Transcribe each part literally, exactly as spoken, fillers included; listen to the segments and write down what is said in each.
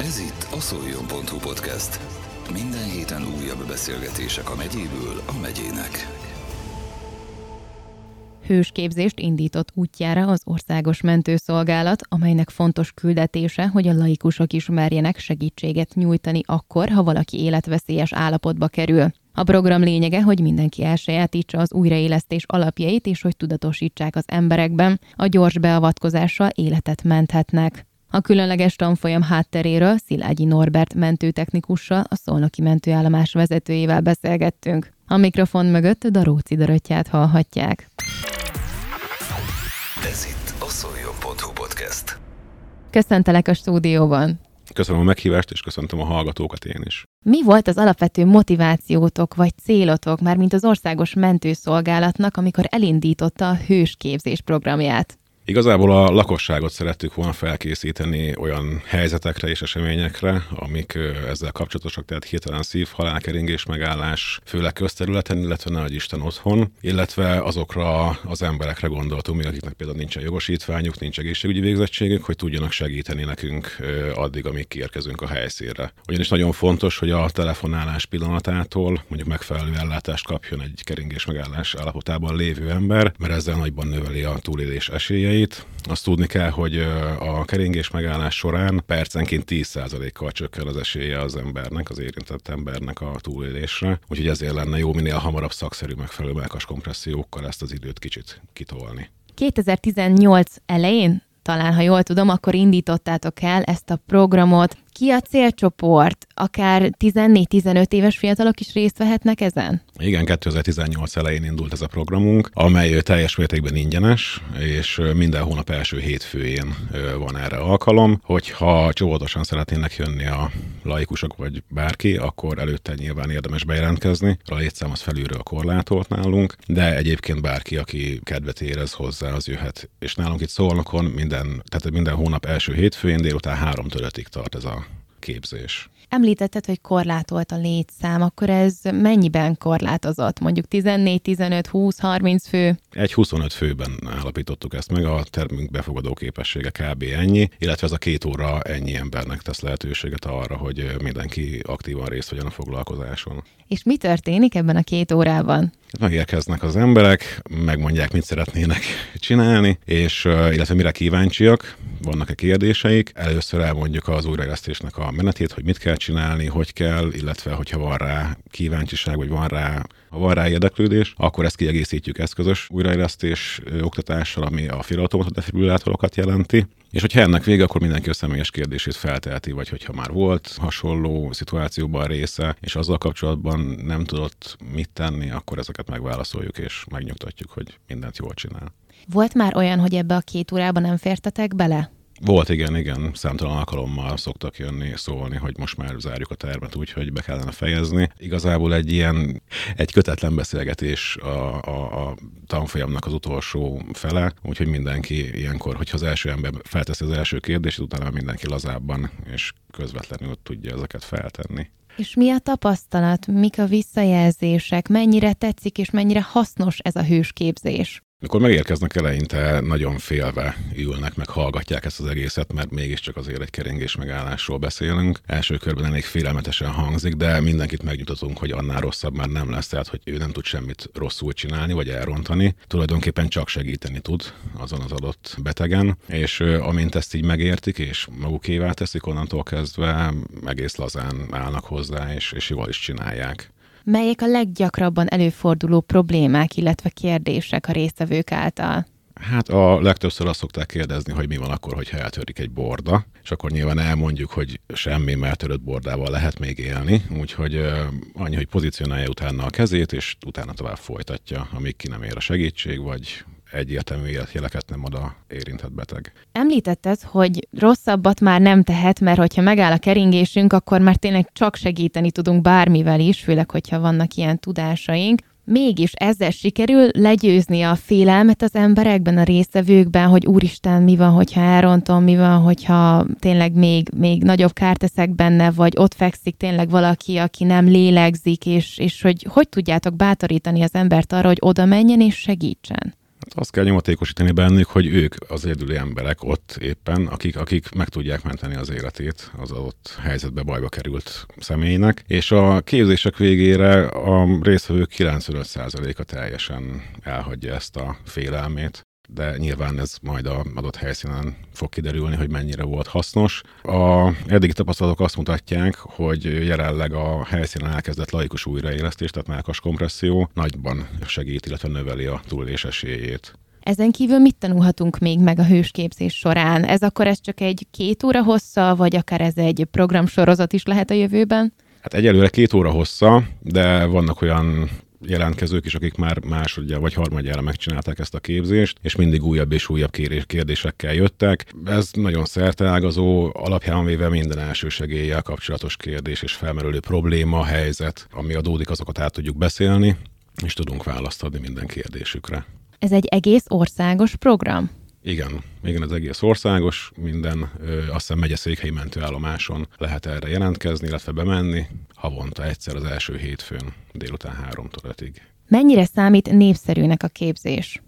Ez itt a Szoljon.hu podcast. Minden héten újabb beszélgetések a megyéből a megyének. Hősképzést indított útjára az Országos Mentőszolgálat, amelynek fontos küldetése, hogy a laikusok ismerjenek segítséget nyújtani akkor, ha valaki életveszélyes állapotba kerül. A program lényege, hogy mindenki elsajátítsa az újraélesztés alapjait, és hogy tudatosítsák az emberekben, a gyors beavatkozással életet menthetnek. A különleges tanfolyam hátteréről Szilágyi Norbert mentőtechnikussal, a szolnoki mentőállomás vezetőjével beszélgettünk. A mikrofon mögött Daróczi Dorottyát hallhatják. Ez itt a Szoljon.hu podcast. Köszöntelek a stúdióban. Köszönöm a meghívást, és köszöntöm a hallgatókat én is. Mi volt az alapvető motivációtok vagy célotok, mármint az Országos Mentőszolgálatnak, amikor elindította a hősképzés programját? Igazából a lakosságot szerettük volna felkészíteni olyan helyzetekre és eseményekre, amik ezzel kapcsolatosak, tehát hirtelen szív, halál, keringés, megállás, főleg közterületen, illetve ne adj Isten otthon, illetve azokra az emberekre gondoltunk, mi akiknek például nincsen jogosítványuk, nincs egészségügyi végzettségük, hogy tudjanak segíteni nekünk addig, amíg kiérkezünk a helyszínre. Ugyanis nagyon fontos, hogy a telefonálás pillanatától mondjuk megfelelő ellátást kapjon egy keringés megállás állapotában lévő ember, mert ezzel nagyban növeli a túlélés esélyeit. Azt tudni kell, hogy a keringés megállás során percenként tíz százalékkal csökken az esélye az embernek, az érintett embernek a túlélésre, úgyhogy ezért lenne jó minél hamarabb szakszerű megfelelő melkas kompressziókkal ezt az időt kicsit kitolni. kétezer-tizennyolc elején, talán ha jól tudom, akkor indítottátok el ezt a programot. Ki a célcsoport? Akár tizennégy-tizenöt éves fiatalok is részt vehetnek ezen? Igen, kétezer-tizennyolc elején indult ez a programunk, amely teljes mértékben ingyenes, és minden hónap első hétfőjén van erre alkalom. Hogyha csoportosan szeretnének jönni a laikusok vagy bárki, akkor előtte nyilván érdemes bejelentkezni. A létszám az felülről korlátolt nálunk, de egyébként bárki, aki kedvet érez hozzá, az jöhet. És nálunk itt Szolnokon minden, tehát minden hónap első hétfőjén délután háromtól ötig tart ez a képzés. Említetted, hogy korlátolt a létszám, akkor ez mennyiben korlátozott? Mondjuk tizennégy, tizenöt, húsz, harminc fő? Egy huszonöt főben állapítottuk ezt meg, a termünk befogadó képessége kb. Ennyi, illetve ez a két óra ennyi embernek tesz lehetőséget arra, hogy mindenki aktívan részt vegyen a foglalkozáson. És mi történik ebben a két órában? Megérkeznek az emberek, megmondják, mit szeretnének csinálni, és illetve mire kíváncsiak, vannak-e kérdéseik. Először elmondjuk az újraélesztésnek a menetét, hogy mit kell csinálni, hogy kell, illetve hogyha van rá kíváncsiság, vagy van rá, ha van rá érdeklődés, akkor ezt kiegészítjük eszközös újraélesztés oktatással, ami a félautomata defibrillátorokat jelenti. És hogyha ennek vége, akkor mindenki a személyes kérdését felteheti, vagy hogyha már volt hasonló szituációban része, és azzal kapcsolatban nem tudott mit tenni, akkor ezeket megválaszoljuk, és megnyugtatjuk, hogy mindent jól csinál. Volt már olyan, hogy ebbe a két órában nem fértetek bele? Volt, igen, igen. Számtalan alkalommal szoktak jönni, szólni, hogy most már zárjuk a termet úgy, hogy be kellene fejezni. Igazából egy ilyen, egy kötetlen beszélgetés a, a, a tanfolyamnak az utolsó fele, úgyhogy mindenki ilyenkor, hogyha az első ember felteszi az első kérdést, utána mindenki lazábban és közvetlenül tudja ezeket feltenni. És mi a tapasztalat? Mik a visszajelzések? Mennyire tetszik és mennyire hasznos ez a hősképzés? Mikor megérkeznek eleinte, nagyon félve ülnek, meg hallgatják ezt az egészet, mert mégiscsak azért egy keringés megállásról beszélünk. Első körben elég félelmetesen hangzik, de mindenkit megnyugtatunk, hogy annál rosszabb már nem lesz, tehát hogy ő nem tud semmit rosszul csinálni, vagy elrontani. Tulajdonképpen csak segíteni tud azon az adott betegen, és amint ezt így megértik, és magukévá teszik, onnantól kezdve egész lazán állnak hozzá, és, és jól is csinálják. Melyek a leggyakrabban előforduló problémák, illetve kérdések a résztvevők által? Hát a legtöbbször azt szokták kérdezni, hogy mi van akkor, hogyha eltörik egy borda, és akkor nyilván elmondjuk, hogy semmi, mert törött bordával lehet még élni, úgyhogy annyi, hogy pozícionálja utána a kezét, és utána tovább folytatja, amíg ki nem ér a segítség, vagy egyértelmű életjeleket nem ad a érintett beteg. Említetted, hogy rosszabbat már nem tehet, mert hogyha megáll a keringésünk, akkor már tényleg csak segíteni tudunk bármivel is, főleg, hogyha vannak ilyen tudásaink. Mégis ezzel sikerül legyőzni a félelmet az emberekben, a résztvevőkben, hogy úristen, mi van, hogyha elrontom, mi van, hogyha tényleg még, még nagyobb kárt teszek benne, vagy ott fekszik tényleg valaki, aki nem lélegzik, és, és hogy hogy tudjátok bátorítani az embert arra, hogy oda menjen és segítsen? Hát azt kell nyomatékosítani bennük, hogy ők az egyedüli emberek ott éppen, akik, akik meg tudják menteni az életét az adott helyzetbe, bajba került személynek. És a képzések végére a résztvevők kilencvenöt százaléka teljesen elhagyja ezt a félelmét, de nyilván ez majd az adott helyszínen fog kiderülni, hogy mennyire volt hasznos. A eddigi tapasztalatok azt mutatják, hogy jelenleg a helyszínen elkezdett laikus újraélesztés, tehát mellkas kompresszió nagyban segít, illetve növeli a túlélés esélyét. Ezen kívül mit tanulhatunk még meg a hősképzés során? Ez akkor ez csak egy két óra hossza, vagy akár ez egy programsorozat is lehet a jövőben? Hát egyelőre két óra hossza, de vannak olyan jelentkezők is, akik már másodjára vagy harmadjára megcsinálták ezt a képzést, és mindig újabb és újabb kérdésekkel jöttek. Ez nagyon szerteágazó, alapján véve minden elsősegéllyel kapcsolatos kérdés és felmerülő probléma, helyzet, ami adódik, azokat át tudjuk beszélni, és tudunk választ adni minden kérdésükre. Ez egy egész országos program? Igen, igen, az egész országos, minden, ö, azt hiszem megyeszékhelyi mentőállomáson lehet erre jelentkezni, illetve bemenni, havonta egyszer az első hétfőn, délután háromtól ötig. Mennyire számít népszerűnek a képzés?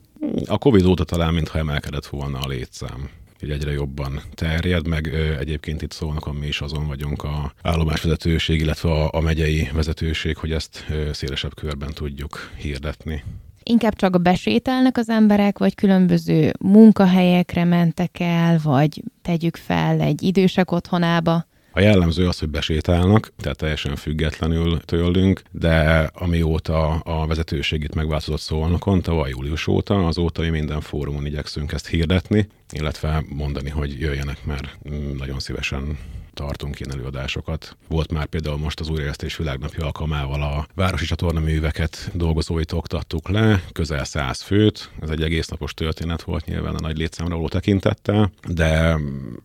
A Covid óta talán, mintha emelkedett volna a létszám, így egyre jobban terjed, meg ö, egyébként itt Szolnokon mi is azon vagyunk a állomásvezetőség, illetve a, a megyei vezetőség, hogy ezt ö, szélesebb körben tudjuk hirdetni. Inkább csak besétálnak az emberek, vagy különböző munkahelyekre mentek el, vagy tegyük fel egy idősek otthonába? A jellemző az, hogy besétálnak, tehát teljesen függetlenül tőlünk, de amióta a vezetőség itt megváltozott Szolnokon, tavaly július óta, azóta mi minden fórumon igyekszünk ezt hirdetni, illetve mondani, hogy jöjjenek, mert nagyon szívesen tartunk ilyen előadásokat. Volt már például most az Újraélesztés Világnapja alkalmával a városi csatornaműveket dolgozóit oktattuk le, közel száz főt, ez egy egész napos történet volt nyilván a nagy létszámra való tekintettel, de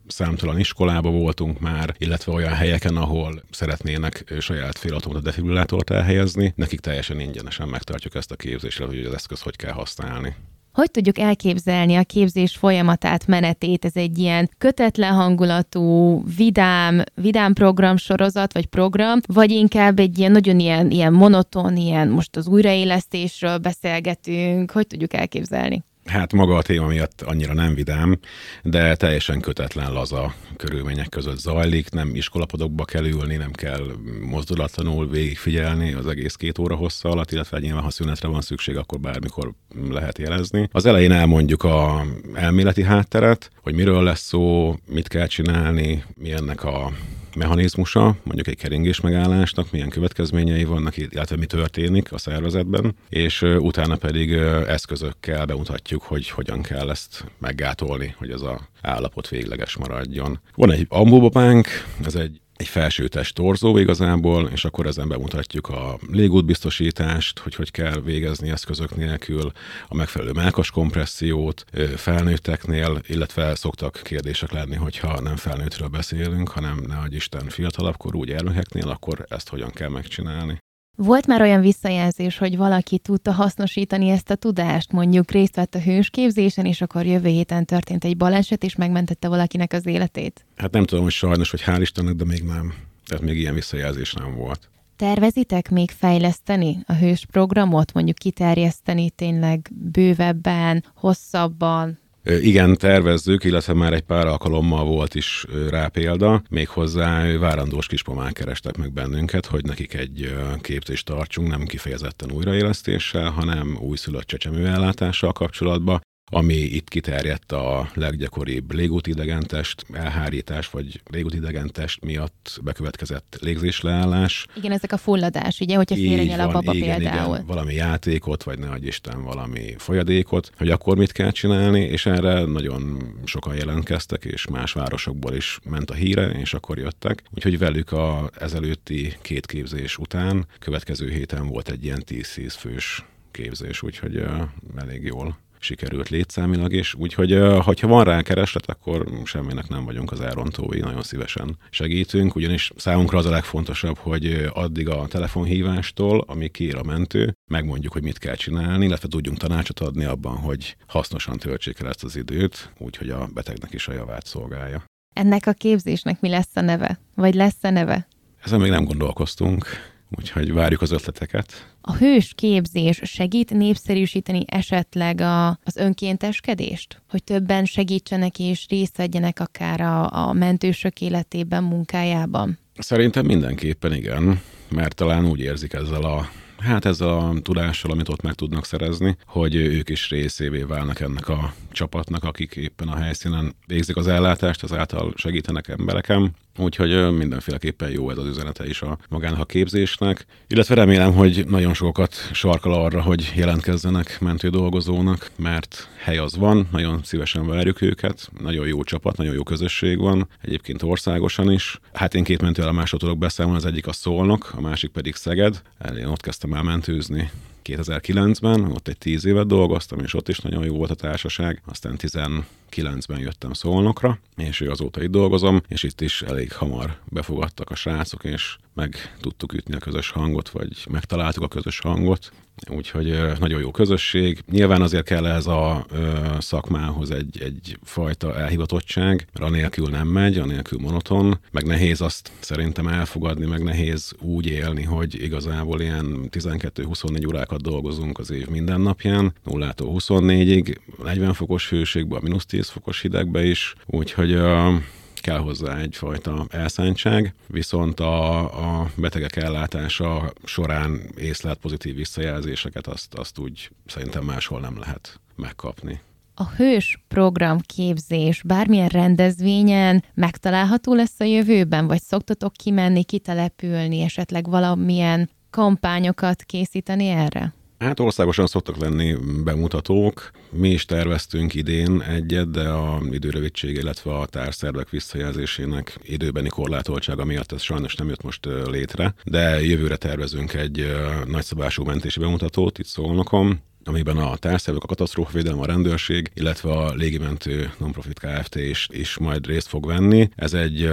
számtalan iskolába voltunk már, illetve olyan helyeken, ahol szeretnének saját félautomata defibrillátort elhelyezni, nekik teljesen ingyenesen megtartjuk ezt a képzésre, hogy az eszköz hogy kell használni. Hogy tudjuk elképzelni a képzés folyamatát, menetét? Ez egy ilyen kötetlen hangulatú, vidám, vidám programsorozat, vagy program, vagy inkább egy ilyen nagyon ilyen, ilyen monoton, ilyen most az újraélesztésről beszélgetünk. Hogy tudjuk elképzelni? Hát maga a téma miatt annyira nem vidám, de teljesen kötetlen, laza körülmények között zajlik, nem iskolapodokba kell ülni, nem kell mozdulatlanul végigfigyelni az egész két óra hossza alatt, illetve nyilván, ha szünetre van szükség, akkor bármikor lehet jelezni. Az elején elmondjuk az elméleti hátteret, hogy miről lesz szó, mit kell csinálni, mi ennek a mechanizmusa, mondjuk egy keringés megállásnak, milyen következményei vannak, illetve mi történik a szervezetben, és utána pedig eszközökkel bemutatjuk, hogy hogyan kell ezt meggátolni, hogy ez az állapot végleges maradjon. Van egy ambubapánk, ez egy egy felsőtest torzó igazából, és akkor ezen bemutatjuk a légútbiztosítást, hogy hogy kell végezni eszközök nélkül, a megfelelő mellkas kompressziót felnőtteknél, illetve szoktak kérdések lenni, hogyha nem felnőttről beszélünk, hanem ne adj Isten fiatalabb korú gyermekeknél, akkor ezt hogyan kell megcsinálni. Volt már olyan visszajelzés, hogy valaki tudta hasznosítani ezt a tudást, mondjuk részt vett a hősképzésen, és akkor jövő héten történt egy baleset, és megmentette valakinek az életét? Hát nem tudom, hogy sajnos, hogy hál' Istennek, de még nem. Tehát még ilyen visszajelzés nem volt. Tervezitek még fejleszteni a hős programot, mondjuk kiterjeszteni tényleg bővebben, hosszabban? Igen, tervezzük, illetve már egy pár alkalommal volt is rá példa, méghozzá várandós kispomák kerestek meg bennünket, hogy nekik egy képzést tartsunk, nem kifejezetten újraélesztéssel, hanem újszülött csecsemőellátással kapcsolatban, ami itt kiterjedt a leggyakoribb légútidegentest, elhárítás vagy légútidegentest miatt bekövetkezett légzésleállás. Igen, ezek a fulladás, ugye, hogyha félrenyel a baba igen, például. Igen, valami játékot, vagy ne adj Isten, valami folyadékot, hogy akkor mit kell csinálni, és erre nagyon sokan jelentkeztek, és más városokból is ment a híre, és akkor jöttek. Úgyhogy velük a ezelőtti két képzés után, következő héten volt egy ilyen tíz-tíz fős képzés, úgyhogy uh, elég jól sikerült létszámilag, és úgyhogy ha van rá kereslet, akkor semminek nem vagyunk az elrontói, nagyon szívesen segítünk, ugyanis számunkra az a legfontosabb, hogy addig a telefonhívástól, amíg kiír a mentő, megmondjuk, hogy mit kell csinálni, illetve tudjunk tanácsot adni abban, hogy hasznosan töltsék el ezt az időt, úgyhogy a betegnek is a javát szolgálja. Ennek a képzésnek mi lesz a neve? Vagy lesz a neve? Ezen még nem gondolkoztunk. úgyhogy várjuk az ötleteket. A hős képzés segít népszerűsíteni esetleg a, az önkénteskedést? Hogy többen segítsenek és részt vegyenek akár a, a mentősök életében, munkájában? Szerintem mindenképpen igen, mert talán úgy érzik ezzel a Hát ezzel a tudással, amit ott meg tudnak szerezni, hogy ők is részévé válnak ennek a csapatnak, akik éppen a helyszínen végzik az ellátást, azáltal segítenek embereken. Úgyhogy mindenféleképpen jó ez az üzenete is a magának a képzésnek. Illetve remélem, hogy nagyon sokat sarkal arra, hogy jelentkezzenek mentő dolgozónak, mert hely az van, nagyon szívesen várjuk őket, nagyon jó csapat, nagyon jó közösség van, egyébként országosan is. Hát én két mentőállomásról tudok beszámolni, az egyik a Szolnok, a másik pedig Szeged. Én ott kezdtem el mentőzni kétezer-kilencben, ott egy tíz évet dolgoztam, és ott is nagyon jó volt a társaság. Aztán tizenkilencben jöttem Szolnokra, és azóta itt dolgozom, és itt is elég hamar befogadtak a srácok, és meg tudtuk ütni a közös hangot, vagy megtaláltuk a közös hangot. Úgyhogy nagyon jó közösség. Nyilván azért kell ez a ö, szakmához egy, egy fajta elhivatottság, mert anélkül nem megy, anélkül monoton, meg nehéz azt szerintem elfogadni, meg nehéz úgy élni, hogy igazából ilyen tizenkettő-huszonnégy órákat dolgozunk az év minden napján, nullától huszonnégyig, negyven fokos hőségben, mínusz tíz fokos hidegben is, úgyhogy... Ö, kell hozzá egyfajta elszántság, viszont a, a betegek ellátása során észlelt pozitív visszajelzéseket azt, azt úgy szerintem máshol nem lehet megkapni. A hős programképzés bármilyen rendezvényen megtalálható lesz a jövőben, vagy szoktatok kimenni, kitelepülni, esetleg valamilyen kampányokat készíteni erre? Hát országosan szoktak lenni bemutatók. Mi is terveztünk idén egyet, de a időrövidség, illetve a társszervek visszajelzésének időbeni korlátoltsága miatt ez sajnos nem jött most létre, de jövőre tervezünk egy nagyszabású mentési bemutatót itt Szolnokon, amiben a társzervek, a katasztrófavédelem, a rendőrség, illetve a légimentő nonprofit Kft. Is, is majd részt fog venni. Ez egy...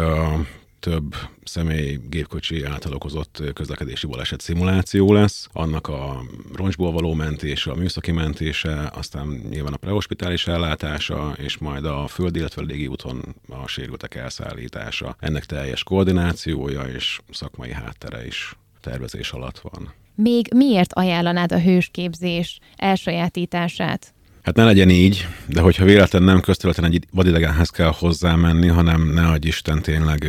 több személy gépkocsi által okozott közlekedési baleset szimuláció lesz, annak a roncsból való mentése, a műszaki mentése, aztán nyilván a prehospitális ellátása, és majd a földi, illetve légi úton a sérültek elszállítása. Ennek teljes koordinációja és szakmai háttere is tervezés alatt van. Még miért ajánlanád a hősképzés elsajátítását? Hát ne legyen így, de hogyha véletlen nem közterületen egy vadidegenhez kell hozzámenni, hanem ne adj Isten tényleg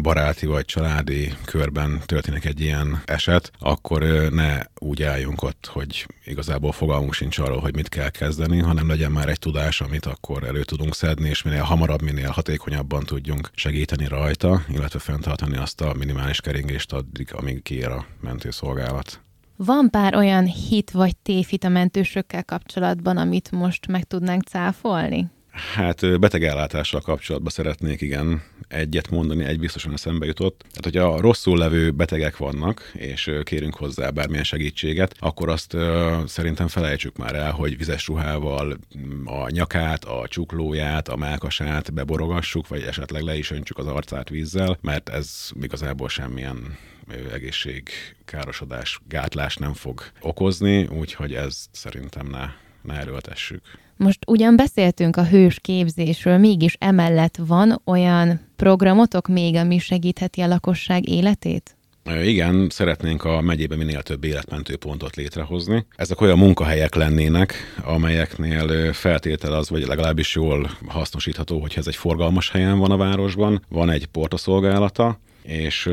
baráti vagy családi körben történik egy ilyen eset, akkor ne úgy álljunk ott, hogy igazából fogalmunk sincs arról, hogy mit kell kezdeni, hanem legyen már egy tudás, amit akkor elő tudunk szedni, és minél hamarabb, minél hatékonyabban tudjunk segíteni rajta, illetve fenntartani azt a minimális keringést addig, amíg kiér a mentőszolgálat. Van pár olyan hit vagy tévhit a mentősökkel kapcsolatban, amit most meg tudnánk cáfolni? Hát betegellátással kapcsolatban szeretnék igen egyet mondani, egy biztosan eszembe jutott. Tehát, hogyha rosszul levő betegek vannak, és kérünk hozzá bármilyen segítséget, akkor azt szerintem felejtsük már el, hogy vizes ruhával a nyakát, a csuklóját, a mellkasát beborogassuk, vagy esetleg le is öntsük az arcát vízzel, mert ez igazából semmilyen egészségkárosodás, gátlás nem fog okozni, úgyhogy ezt szerintem ne, ne erőltessük. Most ugyan beszéltünk a hős képzésről, mégis emellett van olyan programotok még, ami segítheti a lakosság életét? Igen, szeretnénk a megyében minél több életmentő pontot létrehozni. Ezek olyan munkahelyek lennének, amelyeknél feltétel az, vagy legalábbis jól hasznosítható, hogyha ez egy forgalmas helyen van a városban, van egy portaszolgálata, és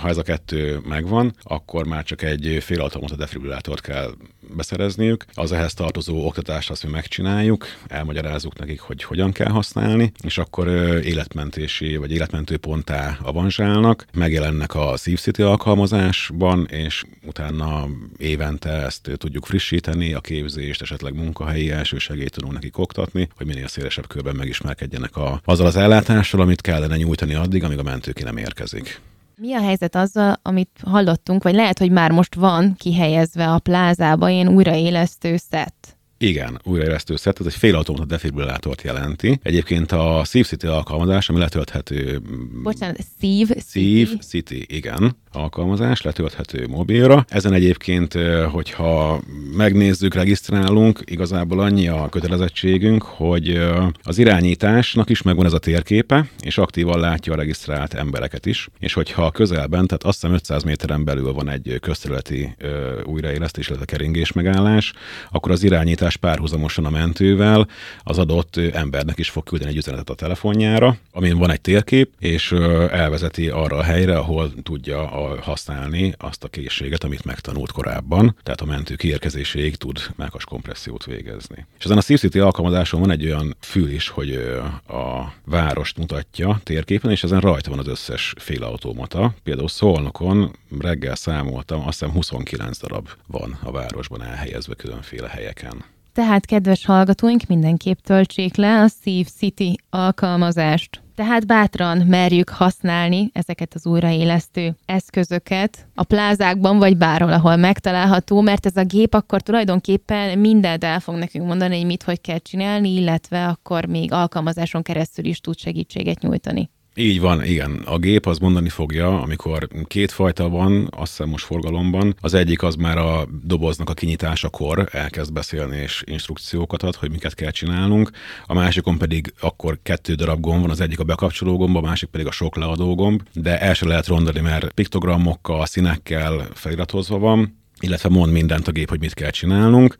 ha ez a kettő megvan, akkor már csak egy félautomata defibrillátort kell beszerezniük. Az ehhez tartozó oktatást azt mi megcsináljuk, elmagyarázzuk nekik, hogy hogyan kell használni, és akkor életmentési vagy életmentő ponttá avanzsálnak, megjelennek a Steve City alkalmazásban, és utána évente ezt tudjuk frissíteni, a képzést, esetleg munkahelyi elsősegélyt tudunk nekik oktatni, hogy minél szélesebb körben megismerkedjenek a, azzal az ellátással, amit kellene nyújtani addig, amíg a mentő ki nem érkezik. Mi a helyzet azzal, amit hallottunk, vagy lehet, hogy már most van kihelyezve a plázába ilyen újraélesztő szett? Igen, újraélesztő szett, ez egy félautomata defibrillátort jelenti. Egyébként a Steve City alkalmazás, ami letölthető... Bocsánat, Steve City? Steve City, igen. Alkalmazás, letölthető mobilra. Ezen egyébként, hogyha megnézzük, regisztrálunk, igazából annyi a kötelezettségünk, hogy az irányításnak is megvan ez a térképe, és aktívan látja a regisztrált embereket is. És hogyha közelben, tehát azt hiszem ötszáz méteren belül van egy közterületi újraélesztés, illetve keringés megállás, akkor az irányítás párhuzamosan a mentővel az adott embernek is fog küldeni egy üzenetet a telefonjára, amin van egy térkép, és elvezeti arra a helyre, ahol tudja használni azt a készséget, amit megtanult korábban, tehát a mentő kiérkezéséig tud mákas kompressziót végezni. És ezen a SzívCity alkalmazáson van egy olyan fül is, hogy a várost mutatja térképen, és ezen rajta van az összes félautomata. Például Szolnokon reggel számoltam, azt hiszem huszonkilenc darab van a városban elhelyezve különféle helyeken. Tehát, kedves hallgatóink, mindenképp töltsék le a SzívCity alkalmazást. Tehát bátran merjük használni ezeket az újraélesztő eszközöket a plázákban, vagy bárhol, ahol megtalálható, mert ez a gép akkor tulajdonképpen mindent el fog nekünk mondani, hogy mit, hogy kell csinálni, illetve akkor még alkalmazáson keresztül is tud segítséget nyújtani. Így van, igen. A gép az mondani fogja, amikor kétfajta van, azt hiszem most forgalomban, az egyik az már a doboznak a kinyitásakor elkezd beszélni és instrukciókat ad, hogy miket kell csinálnunk, a másikon pedig akkor kettő darab gomb van, az egyik a bekapcsoló gomb, a másik pedig a sok leadó gomb, de el sem lehet rondani, mert piktogramokkal, színekkel feliratozva van, illetve mond mindent a gép, hogy mit kell csinálnunk,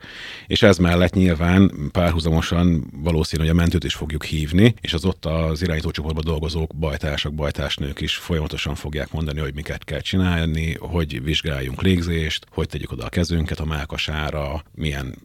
és ez mellett nyilván párhuzamosan valószínű, hogy a mentőt is fogjuk hívni, és az ott az irányítócsoportban dolgozók, bajtársak, bajtársnők is folyamatosan fogják mondani, hogy miket kell csinálni, hogy vizsgáljunk légzést, hogy tegyük oda a kezünket a mákasára, milyen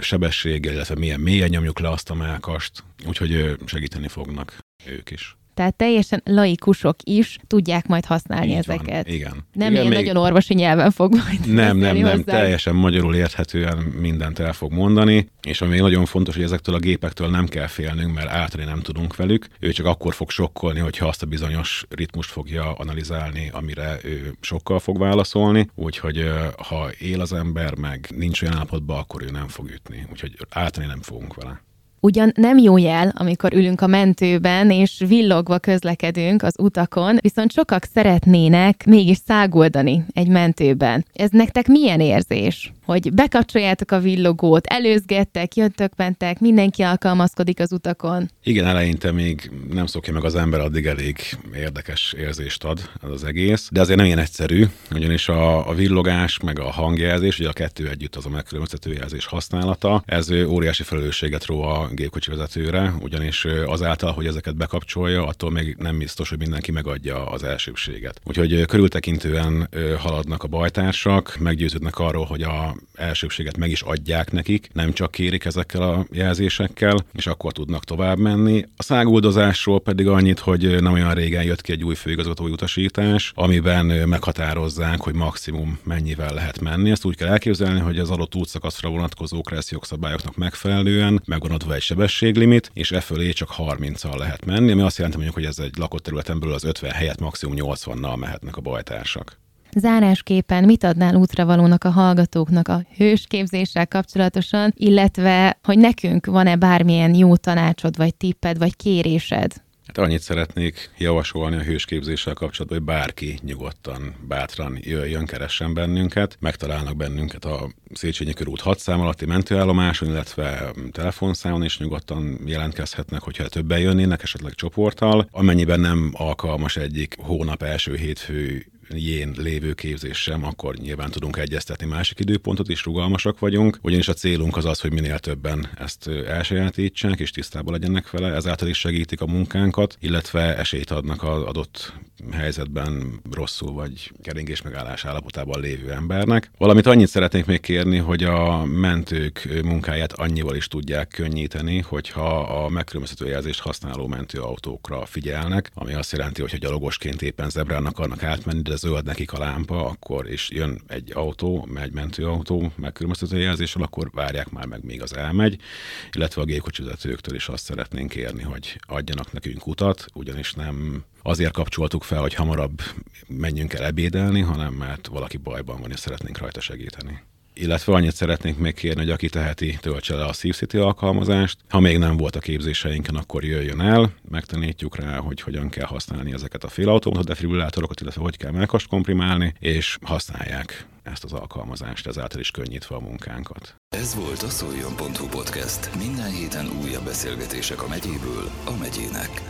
sebességgel, illetve milyen mélyen nyomjuk le azt a mákast, úgyhogy segíteni fognak ők is. Tehát teljesen laikusok is tudják majd használni így ezeket. Van, igen. Nem igen, ilyen még... nagyon orvosi nyelven fog majd. Nem, nem, nem, hozzá. Teljesen magyarul érthetően mindent el fog mondani, és ami nagyon fontos, hogy ezektől a gépektől nem kell félnünk, mert átadni nem tudunk velük. Ő csak akkor fog sokkolni, hogyha azt a bizonyos ritmust fogja analizálni, amire ő sokkal fog válaszolni, úgyhogy ha él az ember, meg nincs olyan állapotban, akkor ő nem fog ütni, úgyhogy átadni nem fogunk vele. Ugyan nem jó jel, amikor ülünk a mentőben, és villogva közlekedünk az utakon, viszont sokak szeretnének mégis száguldani egy mentőben. Ez nektek milyen érzés? Hogy bekapcsoljátok a villogót, előzgettek, jöttök, mentek, mindenki alkalmazkodik az utakon. Igen, eleinte még nem szokja meg az ember, addig elég érdekes érzést ad ez az egész, de azért nem ilyen egyszerű, ugyanis a, a villogás, meg a hangjelzés, ugye a kettő együtt az a megkülönböztető jelzés használata, ez óriási felelősséget ró a gépkocsi vezetőre, ugyanis azáltal, hogy ezeket bekapcsolja, attól még nem biztos, hogy mindenki megadja az elsőbséget. Úgyhogy körültekintően haladnak a bajtársak, meggyőződnek arról, hogy a elsőbséget meg is adják nekik, nem csak kérik ezekkel a jelzésekkel, és akkor tudnak tovább menni. A száguldozásról pedig annyit, hogy nem olyan régen jött ki egy új főigazgatói utasítás, amiben meghatározzák, hogy maximum mennyivel lehet menni. Ezt úgy kell elképzelni, hogy az adott útszakaszra vonatkozó kressz jogszabályoknak megfelelően megvan adva egy sebességlimit, és e fölé csak harminccal lehet menni, ami azt jelenti, mondjuk, hogy ez egy lakott területen belül az ötven helyett maximum nyolcvannal mehetnek a bajtársak. Zárásképpen mit adnál útravalónak a hallgatóknak a hősképzéssel kapcsolatosan, illetve hogy nekünk van-e bármilyen jó tanácsod, vagy tipped, vagy kérésed? Hát annyit szeretnék javasolni a hősképzéssel kapcsolatban, hogy bárki nyugodtan, bátran jöjjön, keressen bennünket, megtalálnak bennünket a Széchenyi körút hat szám alatti mentőállomáson, illetve telefonszámon is nyugodtan jelentkezhetnek, hogyha többen jönnének, esetleg csoporttal. Amennyiben nem alkalmas egyik hónap első hétfő jén lévő képzés sem, akkor nyilván tudunk egyeztetni másik időpontot is, rugalmasak vagyunk, ugyanis a célunk az az, hogy minél többen ezt elsajátítsák és tisztában legyenek vele, ezáltal is segítik a munkánkat, illetve esélyt adnak az adott helyzetben rosszul vagy keringés megállás állapotában lévő embernek. Valamit annyit szeretnék még kérni, hogy a mentők munkáját annyival is tudják könnyíteni, hogyha a megkülönböztető jelzést használó mentőautókra figyelnek, ami azt jelenti, hogy ha gyalogosként éppen zebrán akarnak átmenni, de zöld nekik a lámpa, akkor is jön egy autó, egy mentőautó megkülönböztető jelzéssel, akkor várják már meg, még az elmegy, illetve a gépkocsi vezetőktől is azt szeretnénk kérni, hogy adjanak nekünk utat, ugyanis nem azért kapcsoltuk fel, hogy hamarabb menjünk el ebédelni, hanem mert valaki bajban van, és szeretnénk rajta segíteni. illetve annyit szeretnénk még kérni, hogy aki teheti, töltse le a SzívCity alkalmazást. Ha még nem volt a képzéseinken, akkor jöjjön el, megtanítjuk rá, hogy hogyan kell használni ezeket a félautomata defibrillátorokat, illetve hogy kell melkast komprimálni, és használják ezt az alkalmazást, ezáltal is könnyítve a munkánkat. Ez volt a Szoljon.hu podcast. Minden héten újabb beszélgetések a megyéből a megyének.